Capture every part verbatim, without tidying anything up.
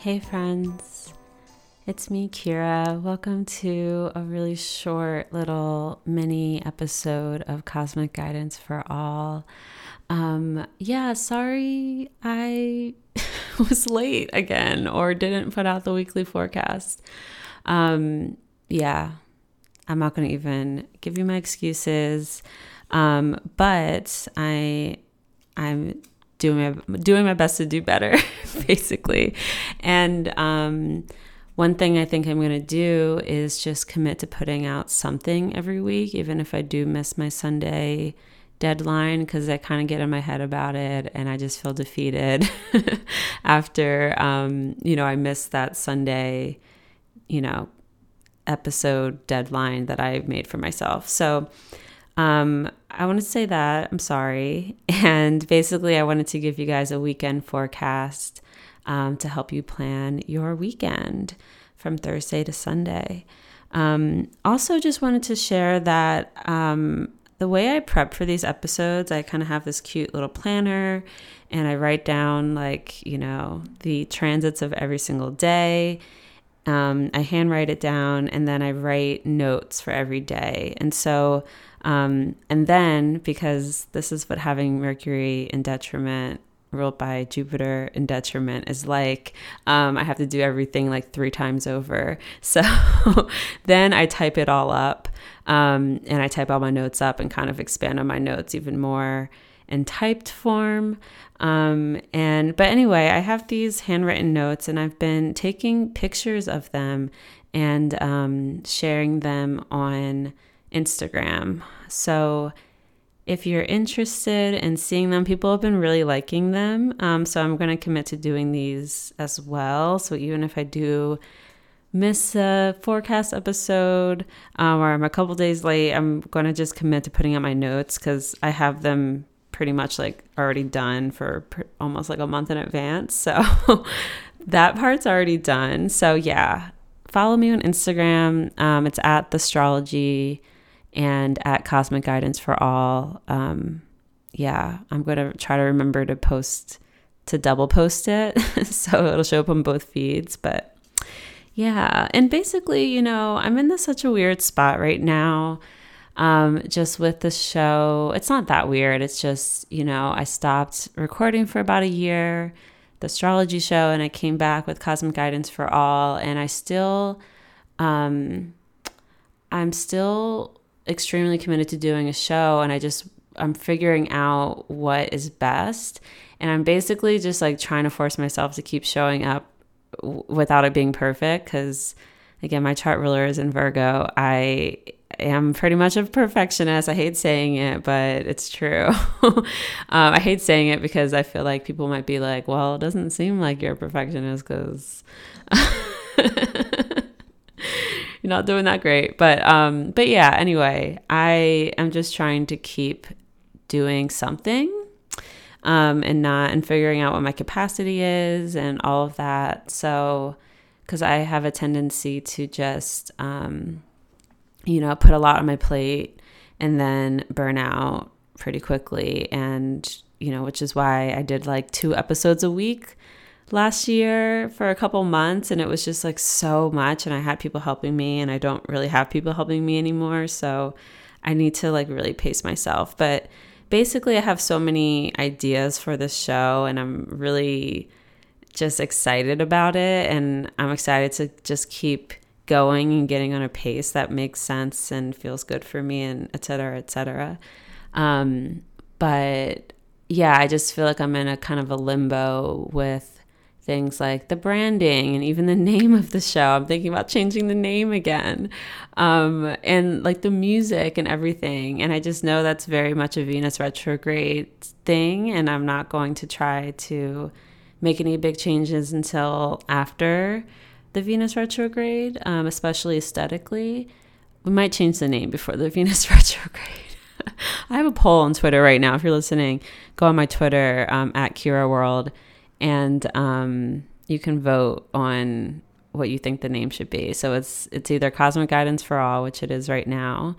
Hey friends, it's me, Kira. Welcome to a really short little mini episode of Cosmic Guidance for All. Um, yeah, sorry I was late again or didn't put out the weekly forecast. Um, yeah, I'm not going to even give you my excuses, um, but I, I'm doing my, doing my best to do better, basically. And um, one thing I think I'm going to do is just commit to putting out something every week, even if I do miss my Sunday deadline, because I kind of get in my head about it and I just feel defeated after, um, you know, I missed that Sunday, you know, episode deadline that I made for myself. So Um, I want to say that I'm sorry. And basically I wanted to give you guys a weekend forecast, um, to help you plan your weekend from Thursday to Sunday. Um, also just wanted to share that, um, the way I prep for these episodes, I kind of have this cute little planner and I write down, like, you know, the transits of every single day. Um, I handwrite it down and then I write notes for every day. And so, um, and then because this is what having Mercury in detriment ruled by Jupiter in detriment is like, um, I have to do everything like three times over. So then I type it all up, um, and I type all my notes up and kind of expand on my notes even more in typed form. Um, and, but anyway, I have these handwritten notes and I've been taking pictures of them and, um, sharing them on Instagram. So if you're interested in seeing them, people have been really liking them. Um, so I'm going to commit to doing these as well. So even if I do miss a forecast episode, um, or I'm a couple days late, I'm going to just commit to putting out my notes because I have them pretty much like already done for pr- almost like a month in advance. So that part's already done. So yeah, follow me on Instagram. Um, it's at The Astrology and at Cosmic Guidance for All. Um, yeah, I'm going to try to remember to post, to double post it. So it'll show up on both feeds, but yeah. And basically, you know, I'm in this such a weird spot right now. Um, just with the show, it's not that weird. It's just, you know, I stopped recording for about a year, the astrology show, and I came back with Cosmic Guidance for All. And I still, um, I'm still extremely committed to doing a show. And I just, I'm figuring out what is best. And I'm basically just like trying to force myself to keep showing up w- without it being perfect. Cause again, my chart ruler is in Virgo. I am pretty much a perfectionist. I hate saying it, but it's true. um, I hate saying it because I feel like people might be like, well, it doesn't seem like you're a perfectionist because you're not doing that great. But, um, but yeah, anyway, I am just trying to keep doing something, um, and not, and figuring out what my capacity is and all of that. So, cause I have a tendency to just, um, you know, put a lot on my plate and then burn out pretty quickly. And, you know, which is why I did like two episodes a week last year for a couple months. And it was just like so much. And I had people helping me and I don't really have people helping me anymore. So I need to like really pace myself. But basically I have so many ideas for this show and I'm really just excited about it. And I'm excited to just keep going and getting on a pace that makes sense and feels good for me and et cetera, et cetera. Um, but yeah, I just feel like I'm in a kind of a limbo with things like the branding and even the name of the show. I'm thinking about changing the name again. Um, and like the music and everything. And I just know that's very much a Venus retrograde thing. And I'm not going to try to make any big changes until after the Venus retrograde, um, especially aesthetically. We might change the name before the Venus retrograde. I have a poll on Twitter right now. If you're listening, go on my Twitter, um, at Kira World, and um, you can vote on what you think the name should be. So it's it's either Cosmic Guidance for All, which it is right now,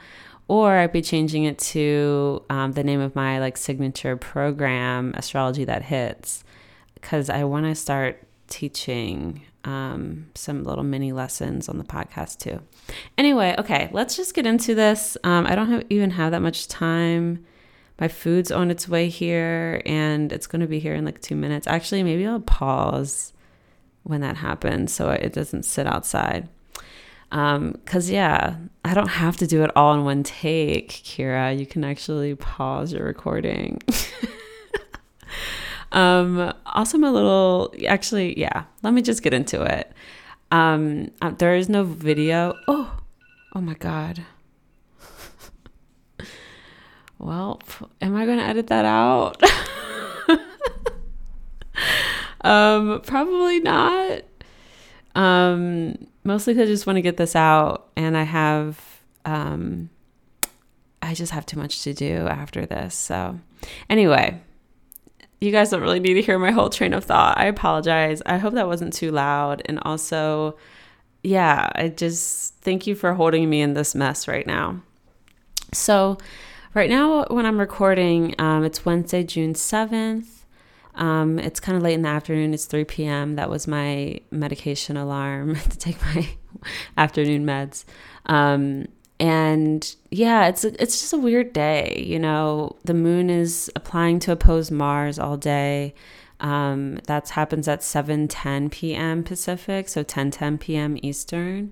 or I'd be changing it to um, the name of my like signature program, Astrology That Hits, because I want to start teaching um, some little mini lessons on the podcast too. Anyway, okay, let's just get into this. Um, I don't have, even have that much time. My food's on its way here and it's going to be here in like two minutes. Actually, maybe I'll pause when that happens so it doesn't sit outside. Um, cause yeah, I don't have to do it all in one take, Kira. You can actually pause your recording. um, also my little, actually, yeah, let me just get into it. Um, there is no video. Oh, oh my God. Well, am I going to edit that out? um, probably not. Um, mostly because I just want to get this out, and I have, um, I just have too much to do after this. So anyway, you guys don't really need to hear my whole train of thought. I apologize. I hope that wasn't too loud. And also, yeah, I just thank you for holding me in this mess right now. So right now when I'm recording, um, it's Wednesday, June seventh. Um, it's kind of late in the afternoon. It's three p.m. That was my medication alarm to take my afternoon meds. Um, and yeah, it's, it's just a weird day. You know, the moon is applying to oppose Mars all day. Um, that happens at seven ten p.m. Pacific. So ten ten p.m. Eastern.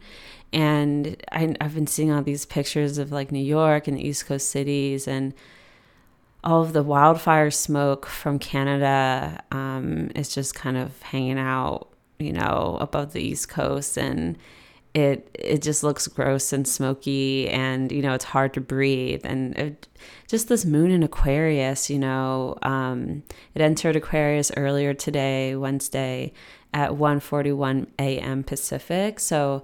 And I, I've been seeing all these pictures of like New York and the East Coast cities and all of the wildfire smoke from Canada um, is just kind of hanging out, you know, above the East Coast, and it it just looks gross and smoky, and you know it's hard to breathe. And it, just this moon in Aquarius, you know, um, it entered Aquarius earlier today, Wednesday, at one forty-one a.m. Pacific. So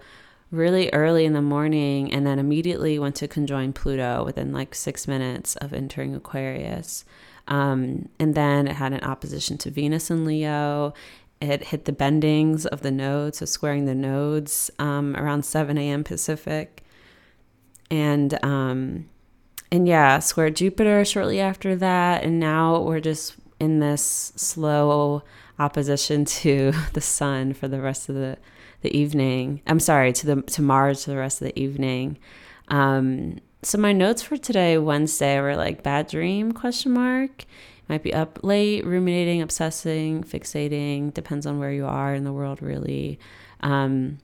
really early in the morning, and then immediately went to conjoin Pluto within like six minutes of entering Aquarius. Um, and then it had an opposition to Venus in Leo. It hit the bendings of the nodes, so squaring the nodes um, around seven a.m. Pacific. And um, and yeah, squared Jupiter shortly after that. And now we're just in this slow opposition to the Sun for the rest of the the evening, I'm sorry, to the to Mars for the rest of the evening. Um, so my notes for today, Wednesday, were like bad dream, question mark. Might be up late, ruminating, obsessing, fixating, depends on where you are in the world really. Um,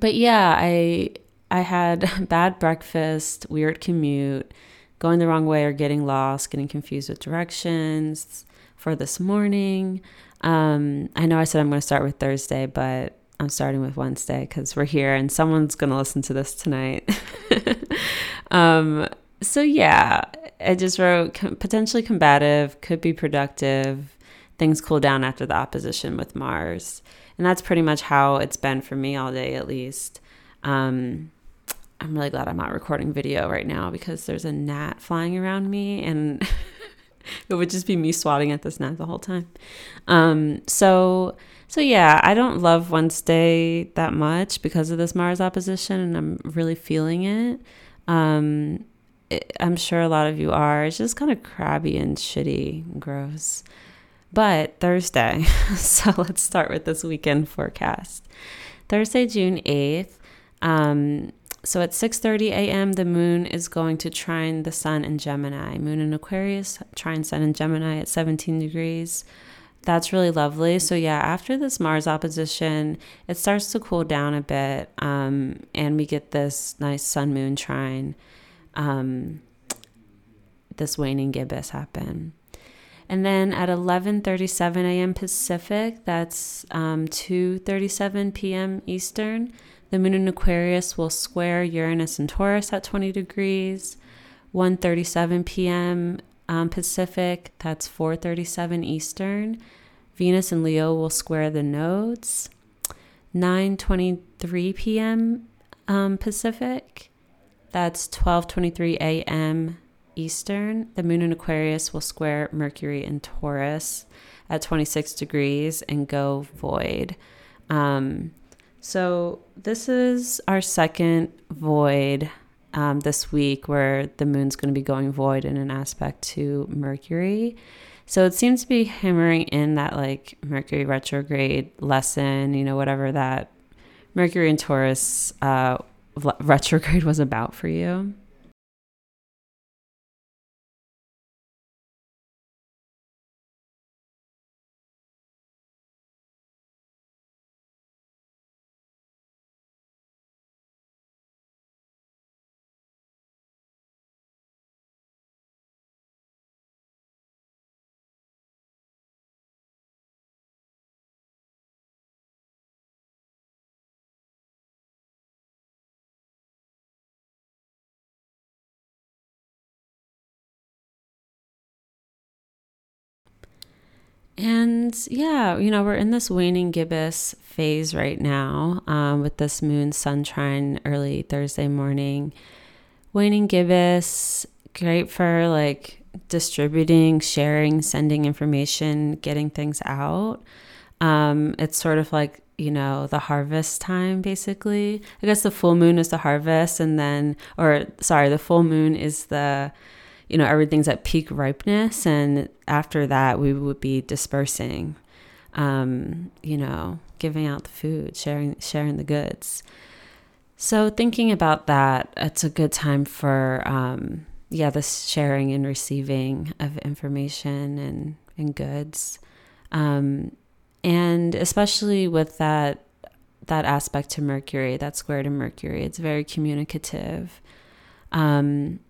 but yeah, I I had bad breakfast, weird commute, going the wrong way or getting lost, getting confused with directions for this morning. Um, I know I said I'm going to start with Thursday, but I'm starting with Wednesday because we're here and someone's going to listen to this tonight. um, so yeah, I just wrote com- potentially combative, could be productive, things cool down after the opposition with Mars. And that's pretty much how it's been for me all day, at least. Um, I'm really glad I'm not recording video right now because there's a gnat flying around me and it would just be me swatting at this gnat the whole time. Um, so... So yeah, I don't love Wednesday that much because of this Mars opposition, and I'm really feeling it. Um, it, I'm sure a lot of you are. It's just kind of crabby and shitty and gross. But Thursday, so let's start with this weekend forecast. Thursday, June eighth. Um, so at six thirty a.m., the moon is going to trine the Sun in Gemini. Moon in Aquarius, trine Sun in Gemini at seventeen degrees. That's really lovely. So yeah, after this Mars opposition, it starts to cool down a bit, um, and we get this nice Sun-Moon trine, um, this waning gibbous happen. And then at eleven thirty-seven a.m. Pacific, that's um, two thirty-seven p.m. Eastern, the Moon in Aquarius will square Uranus in Taurus at twenty degrees, one thirty-seven p.m. Um, Pacific, that's four thirty-seven Eastern. Venus and Leo will square the nodes. nine twenty-three p.m. Um, Pacific, that's twelve twenty-three a.m. Eastern. The Moon in Aquarius will square Mercury in Taurus at twenty-six degrees and go void. Um, so this is our second void Um, this week, where the moon's going to be going void in an aspect to Mercury. So it seems to be hammering in that like Mercury retrograde lesson, you know, whatever that Mercury in Taurus uh, retrograde was about for you. And yeah, you know, we're in this waning gibbous phase right now um, with this moon sun trine early Thursday morning. Waning gibbous, great for like distributing, sharing, sending information, getting things out. Um, it's sort of like, you know, the harvest time, basically. I guess the full moon is the harvest, and then, or sorry, the full moon is the, you know, everything's at peak ripeness. And after that, we would be dispersing, um, you know, giving out the food, sharing, sharing the goods. So thinking about that, it's a good time for, um, yeah, the sharing and receiving of information and, and goods. Um, and especially with that, that aspect to Mercury, that square to Mercury, it's very communicative. Um,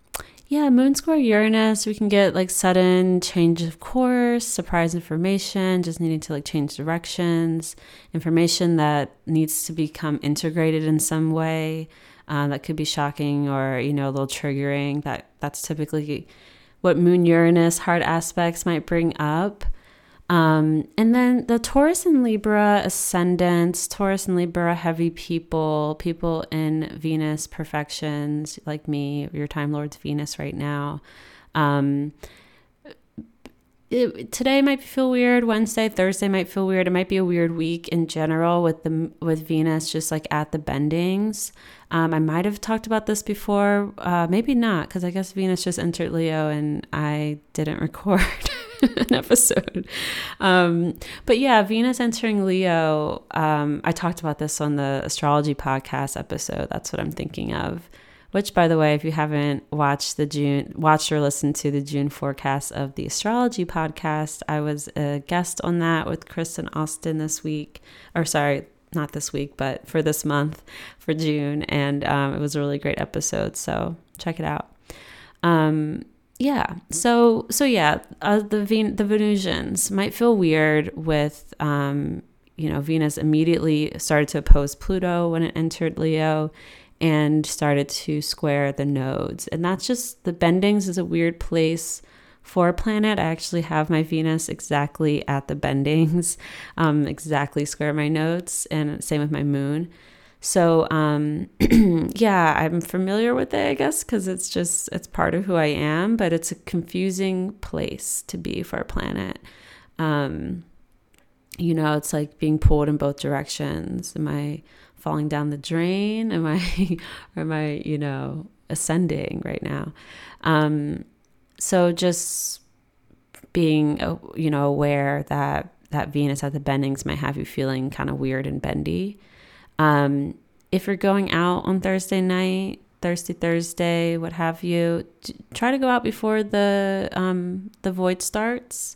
Yeah, moon square Uranus, we can get like sudden change of course, surprise information, just needing to like change directions, information that needs to become integrated in some way uh, that could be shocking or, you know, a little triggering. That that's typically what moon Uranus hard aspects might bring up. Um, and then the Taurus and Libra ascendants, Taurus and Libra, heavy people, people in Venus perfections, like me, your Time Lord's Venus right now. Um, it, today might feel weird. Wednesday, Thursday might feel weird. It might be a weird week in general with the, with Venus, just like at the bendings. Um, I might've talked about this before, uh, maybe not. Cause I guess Venus just entered Leo and I didn't record an episode. Um, but yeah, Venus entering Leo. Um, I talked about this on the astrology podcast episode. That's what I'm thinking of, which, by the way, if you haven't watched the June, watched or listened to the June forecast of the astrology podcast, I was a guest on that with Chris and Austin this week, or sorry, not this week, but for this month for June. And, um, it was a really great episode. So check it out. Um, Yeah. So, so yeah, uh, the Ven- the Venusians might feel weird with, um, you know, Venus immediately started to oppose Pluto when it entered Leo and started to square the nodes. And that's just, the bendings is a weird place for a planet. I actually have my Venus exactly at the bendings, um, exactly square my nodes, and same with my moon. So, um, yeah, I'm familiar with it, I guess, because it's just, it's part of who I am, but it's a confusing place to be for a planet. Um, you know, it's like being pulled in both directions. Am I falling down the drain? Am I, or am I, you know, ascending right now? Um, so just being, you know, aware that, that Venus at the bendings might have you feeling kind of weird and bendy. Um, if you're going out on Thursday night, Thursday, Thursday, what have you, try to go out before the, um, the void starts,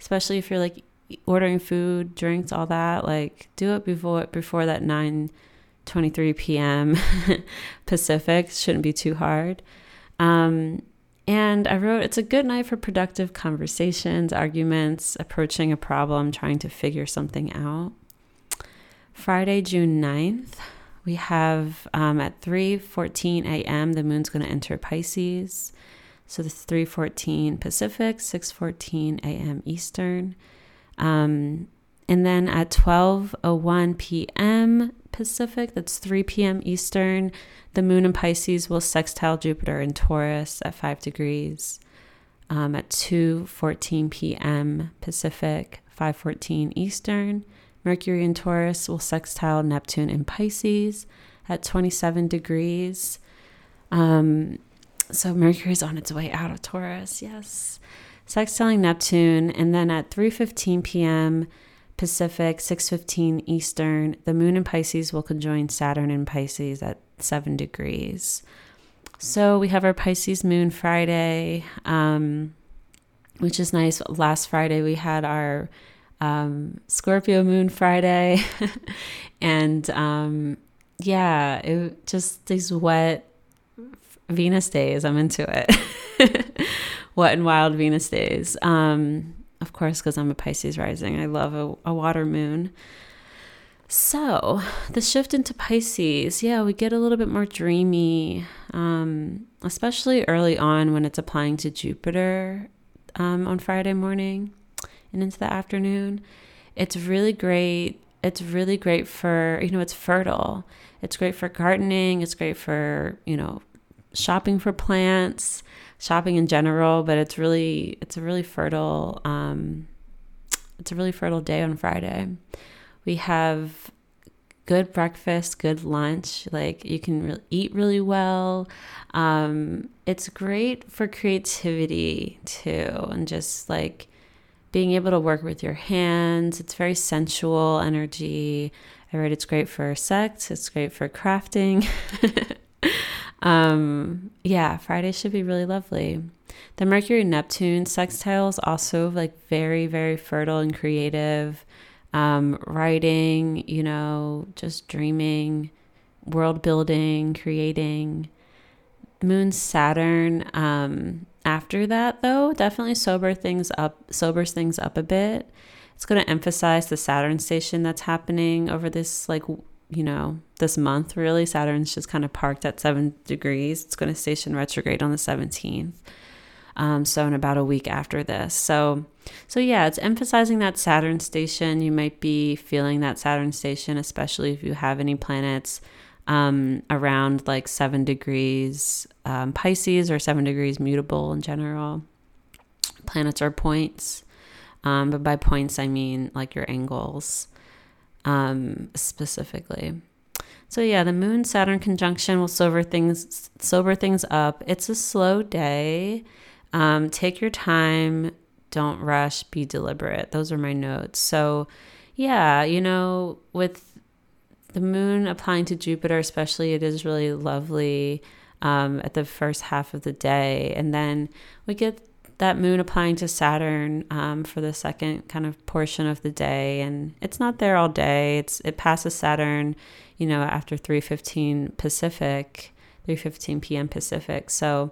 especially if you're like ordering food, drinks, all that, like do it before, before that nine twenty-three p.m. Pacific. Shouldn't be too hard. Um, and I wrote, it's a good night for productive conversations, arguments, approaching a problem, trying to figure something out. Friday, June ninth, we have um, at three fourteen a.m., the moon's going to enter Pisces. So this is three fourteen Pacific, six fourteen a.m. Eastern. Um, and then at twelve oh one p.m. Pacific, that's three p.m. Eastern, the moon in Pisces will sextile Jupiter in Taurus at five degrees. Um, at two fourteen p.m. Pacific, five fourteen Eastern. Mercury in Taurus will sextile Neptune in Pisces at twenty-seven degrees. Um, so Mercury's on its way out of Taurus, yes. sextiling Neptune, and then at three fifteen p.m. Pacific, six fifteen Eastern, the moon in Pisces will conjoin Saturn in Pisces at seven degrees. So we have our Pisces moon Friday, um, which is nice. Last Friday we had our um, Scorpio moon Friday, and um, yeah, it just these wet Venus days. I'm into it. Wet and wild Venus days. Um, of course, because I'm a Pisces rising. I love a, a water moon. So the shift into Pisces, yeah, we get a little bit more dreamy, um, especially early on when it's applying to Jupiter um, on Friday morning and into the afternoon. It's really great. It's really great for, you know, it's fertile. It's great for gardening. It's great for, you know, shopping for plants, shopping in general, but it's really, it's a really fertile, um, it's a really fertile day on Friday. We have good breakfast, good lunch, like you can re- eat really well. Um, it's great for creativity too, and just like being able to work with your hands. It's very sensual energy. I read it's great for sex, it's great for crafting. Um, yeah, Friday should be really lovely. The Mercury and Neptune sextile is also like very, very fertile and creative. Um, writing, you know, just dreaming, world building, creating. Moon Saturn. Um, after that though, definitely sober things up, sobers things up a bit. It's going to emphasize the Saturn station that's happening over this, like, you know, this month really. Saturn's just kind of parked at seven degrees. It's going to station retrograde on the seventeenth. Um, so in about a week after this. So, so yeah, it's emphasizing that Saturn station. You might be feeling that Saturn station, especially if you have any planets um, around like seven degrees um, Pisces or seven degrees mutable in general. Planets are points. Um, but by points, I mean like your angles. Um, specifically. So yeah, the moon Saturn conjunction will sober things, sober things up. It's a slow day. Um, take your time. Don't rush. Be deliberate. Those are my notes. So yeah, you know, with the moon applying to Jupiter, especially, it is really lovely, um, at the first half of the day. And then we get that moon applying to Saturn um, for the second kind of portion of the day. And it's not there all day. It's It passes Saturn, you know, after three fifteen Pacific, three fifteen p.m. Pacific. So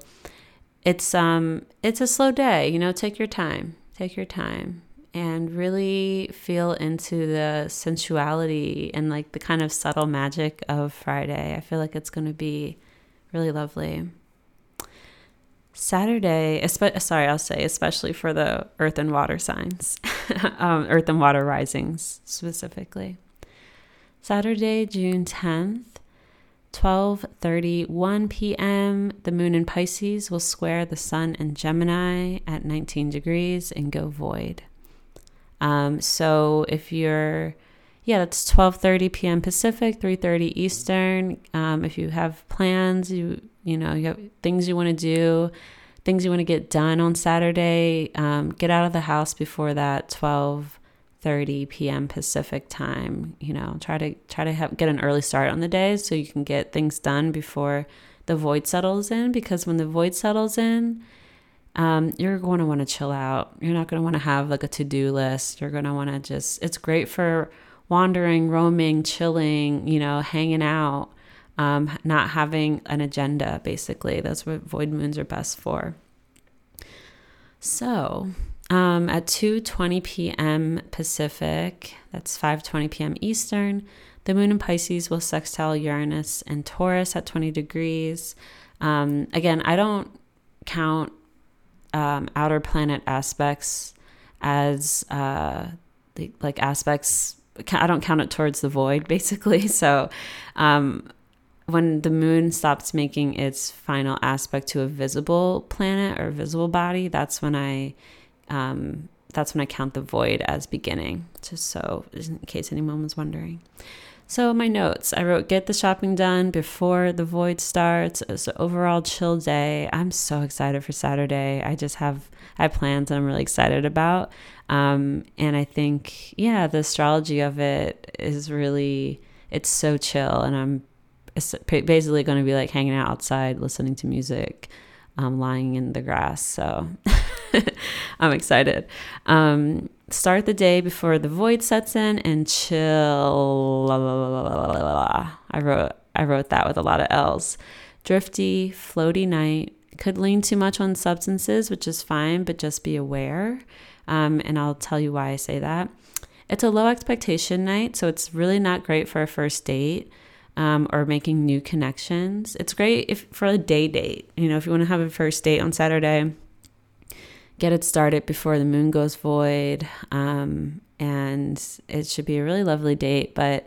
it's um it's a slow day, you know, take your time, take your time and really feel into the sensuality and like the kind of subtle magic of Friday. I feel like it's going to be really lovely. Saturday, espe- sorry, I'll say, especially for the earth and water signs, um, earth and water risings specifically. Saturday, June tenth, twelve thirty-one p.m., the moon in Pisces will square the sun in Gemini at nineteen degrees and go void. Um, so if you're, yeah, that's twelve thirty p.m. Pacific, three thirty Eastern. Um, if you have plans, you You know, you have things you want to do, things you want to get done on Saturday. Um, get out of the house before that twelve thirty p.m. Pacific time. You know, try to try to have, get an early start on the day so you can get things done before the void settles in. Because when the void settles in, um, you're going to want to chill out. You're not going to want to have like a to-do list. You're going to want to just. It's great for wandering, roaming, chilling. You know, hanging out. Um, not having an agenda, basically. That's what void moons are best for. So um, at two twenty p.m. Pacific, that's five twenty p.m. Eastern, the moon in Pisces will sextile Uranus and Taurus at twenty degrees. Um, again, I don't count um, outer planet aspects as uh, the, like aspects. I don't count it towards the void, basically. So um when the moon stops making its final aspect to a visible planet or visible body, that's when I, um, that's when I count the void as beginning. Just so, in case anyone's wondering. So my notes, I wrote, get the shopping done before the void starts. It's an overall chill day. I'm so excited for Saturday. I just have, I have plans that I'm really excited about. Um, and I think, yeah, the astrology of it is really, it's so chill. And I'm basically going to be like hanging out outside, listening to music, um, lying in the grass. So I'm excited. Um, Start the day before the void sets in and chill. La, la, la, la, la, la. I wrote I wrote that with a lot of L's. Drifty, floaty night. Could lean too much on substances, which is fine, but just be aware. Um, and I'll tell you why I say that. It's a low expectation night, so it's really not great for a first date um, or making new connections. It's great if for a day date. You know, if you want to have a first date on Saturday, get it started before the moon goes void, um, and it should be a really lovely date, but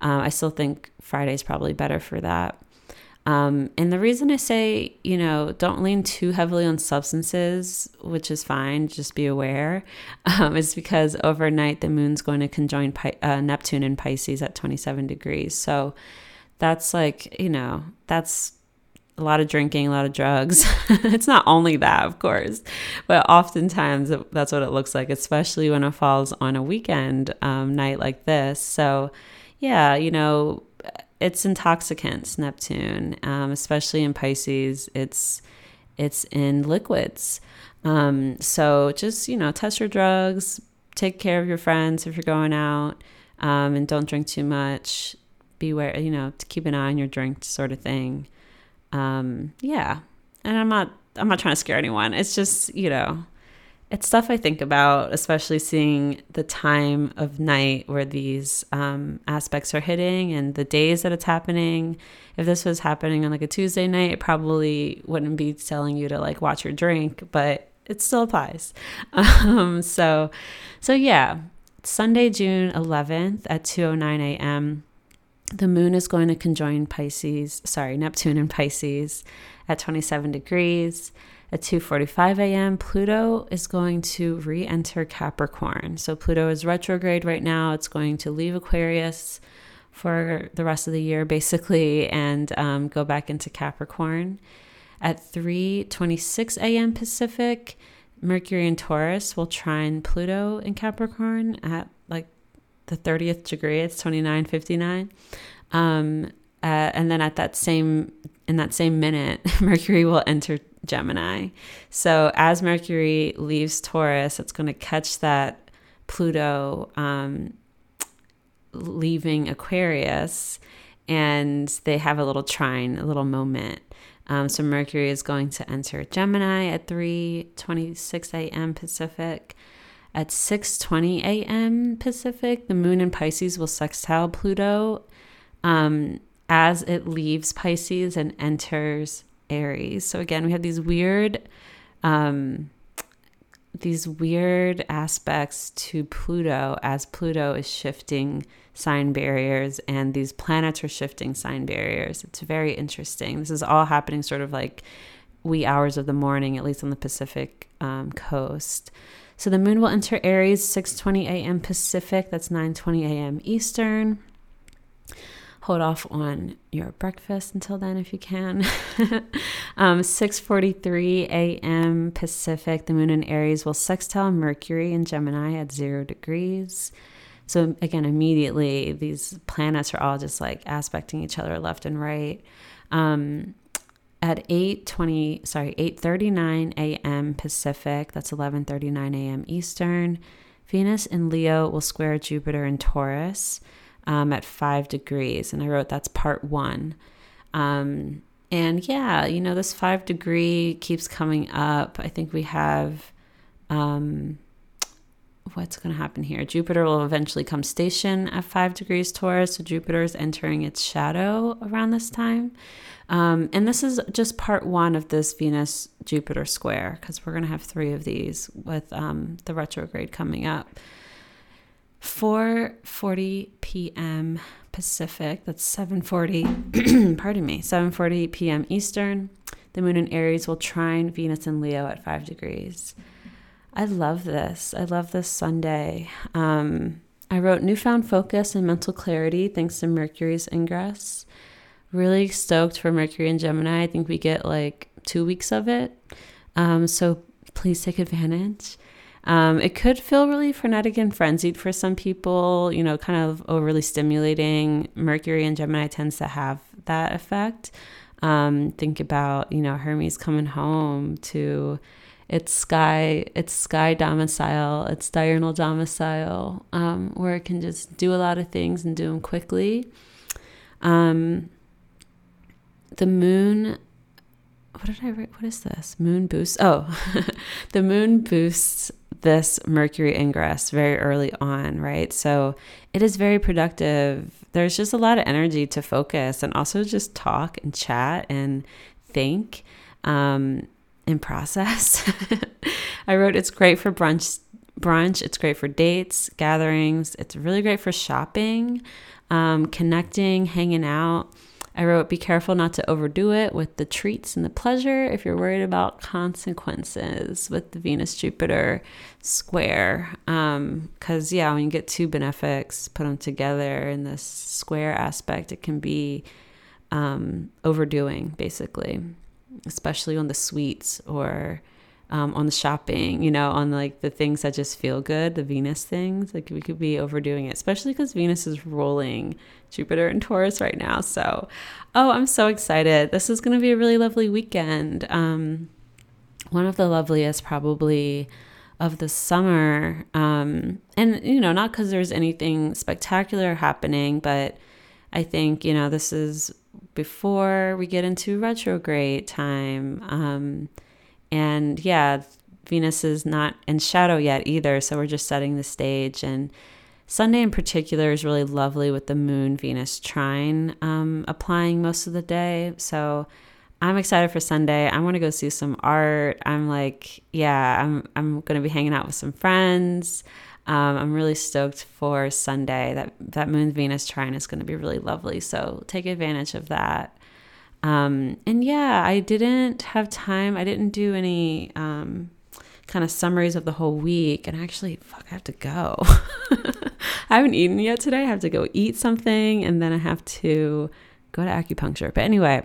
uh, I still think Friday's probably better for that. Um, and the reason I say, you know, don't lean too heavily on substances, which is fine, just be aware, um, is because overnight the moon's going to conjoin Pi- uh, Neptune in Pisces at twenty-seven degrees. So that's like, you know, that's a lot of drinking, a lot of drugs. It's not only that, of course, but oftentimes that's what it looks like, especially when it falls on a weekend um, night like this. So yeah, you know, it's intoxicants, Neptune, um, especially in Pisces, it's, it's in liquids. Um, so just, you know, test your drugs, take care of your friends if you're going out, um, and don't drink too much. Beware, you know, to keep an eye on your drink sort of thing. Um, yeah. And I'm not, I'm not trying to scare anyone. It's just, you know, it's stuff I think about, especially seeing the time of night where these, um, aspects are hitting and the days that it's happening. If this was happening on like a Tuesday night, it probably wouldn't be telling you to like watch your drink, but it still applies. Um, so, so yeah, Sunday, June eleventh at two oh nine a.m. the moon is going to conjoin Pisces, sorry, Neptune in Pisces at twenty-seven degrees. At two forty-five a.m., Pluto is going to re-enter Capricorn. So Pluto is retrograde right now. It's going to leave Aquarius for the rest of the year, basically, and um, go back into Capricorn. At three twenty-six a.m. Pacific, Mercury in Taurus will trine Pluto in Capricorn at like the thirtieth degree. It's twenty-nine fifty-nine. Um, uh, and then at that same, in that same minute, Mercury will enter Gemini. So as Mercury leaves Taurus, it's going to catch that Pluto, um, leaving Aquarius, and they have a little trine, a little moment. Um, so Mercury is going to enter Gemini at three twenty-six a.m. Pacific. At six twenty a.m. Pacific, the moon in Pisces will sextile Pluto um, as it leaves Pisces and enters Aries. So again, we have these weird, um, these weird aspects to Pluto as Pluto is shifting sign barriers and these planets are shifting sign barriers. It's very interesting. This is all happening sort of like wee hours of the morning, at least on the Pacific um, coast. So the moon will enter Aries six twenty a.m. Pacific. That's nine twenty a.m. Eastern. Hold off on your breakfast until then if you can. um, six forty-three a.m. Pacific. The moon in Aries will sextile Mercury in Gemini at zero degrees. So again, immediately these planets are all just like aspecting each other left and right. Um, At eight twenty, sorry, eight thirty-nine a.m. Pacific, that's eleven thirty-nine a.m. Eastern, Venus in Leo will square Jupiter in Taurus um, at five degrees. And I wrote that's part one. Um, and yeah, you know, this five degree keeps coming up. I think we have, um, what's going to happen here? Jupiter will eventually come station at five degrees Taurus. So Jupiter is entering its shadow around this time. Um, and this is just part one of this Venus-Jupiter square, because we're going to have three of these with um, the retrograde coming up. four forty p.m. Pacific, that's seven forty, pardon me, seven forty p.m. Eastern. The moon in Aries will trine Venus in Leo at five degrees. I love this. I love this Sunday. Um, I wrote newfound focus and mental clarity thanks to Mercury's ingress. Really stoked for Mercury in Gemini. I think we get like two weeks of it. Um, so please take advantage. Um, it could feel really frenetic and frenzied for some people, you know, kind of overly stimulating. Mercury in Gemini tends to have that effect. Um, think about, you know, Hermes coming home to It's sky, it's sky domicile, it's diurnal domicile, um, where it can just do a lot of things and do them quickly. Um, the moon, what did I write? What is this? Moon boosts. Oh, the moon boosts this Mercury ingress very early on, right? So it is very productive. There's just a lot of energy to focus and also just talk and chat and think. Um, in process. I wrote, it's great for brunch, brunch. It's great for dates, gatherings. It's really great for shopping, um, connecting, hanging out. I wrote, be careful not to overdo it with the treats and the pleasure if you're worried about consequences with the Venus-Jupiter square. Um, 'cause yeah, when you get two benefics, put them together in this square aspect, it can be um, overdoing basically. Especially on the sweets or um, on the shopping, you know, on like the things that just feel good, the Venus things, like we could be overdoing it, especially because Venus is ruling Jupiter in Taurus right now. So, oh, I'm so excited. This is going to be a really lovely weekend. Um, one of the loveliest probably of the summer. Um, and, you know, not because there's anything spectacular happening, but I think, you know, this is before we get into retrograde time. Um, and yeah, Venus is not in shadow yet either. So we're just setting the stage. And Sunday in particular is really lovely with the moon Venus trine um, applying most of the day. So I'm excited for Sunday. I want to go see some art. I'm like, yeah, I'm, I'm going to be hanging out with some friends. Um, I'm really stoked for Sunday. That that moon Venus trine is going to be really lovely. So take advantage of that. Um, and yeah, I didn't have time. I didn't do any um, kind of summaries of the whole week. And actually, fuck, I have to go. I haven't eaten yet today. I have to go eat something. And then I have to go to acupuncture. But anyway,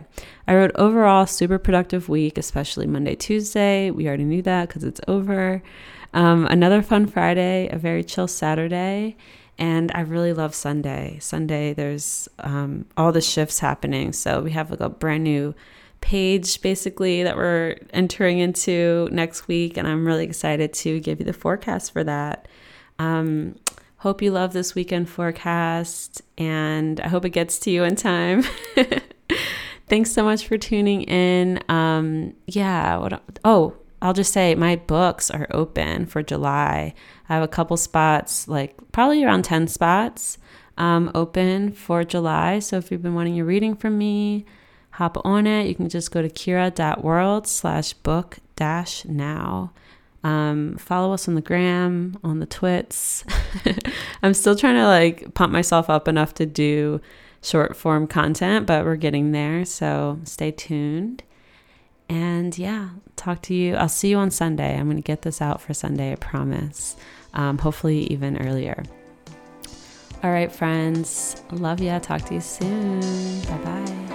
I wrote overall super productive week, especially Monday, Tuesday. We already knew that because it's over. Um, another fun Friday, a very chill Saturday, and I really love Sunday. Sunday, there's um, all the shifts happening. So we have like a brand new page basically that we're entering into next week, and I'm really excited to give you the forecast for that. Um, hope you love this weekend forecast, and I hope it gets to you in time. Thanks so much for tuning in. Um, yeah. What, oh, I'll just say my books are open for July. I have a couple spots, like probably around ten spots um, open for July. So if you've been wanting your reading from me, hop on it. You can just go to kira.world slash book dash now. Um, follow us on the gram, on the twits. I'm still trying to like pump myself up enough to do short form content, but we're getting there. So stay tuned. And yeah, talk to you. I'll see you on Sunday. I'm going to get this out for Sunday, I promise. Um, hopefully even earlier. All right, friends. Love ya. Talk to you soon. Bye-bye.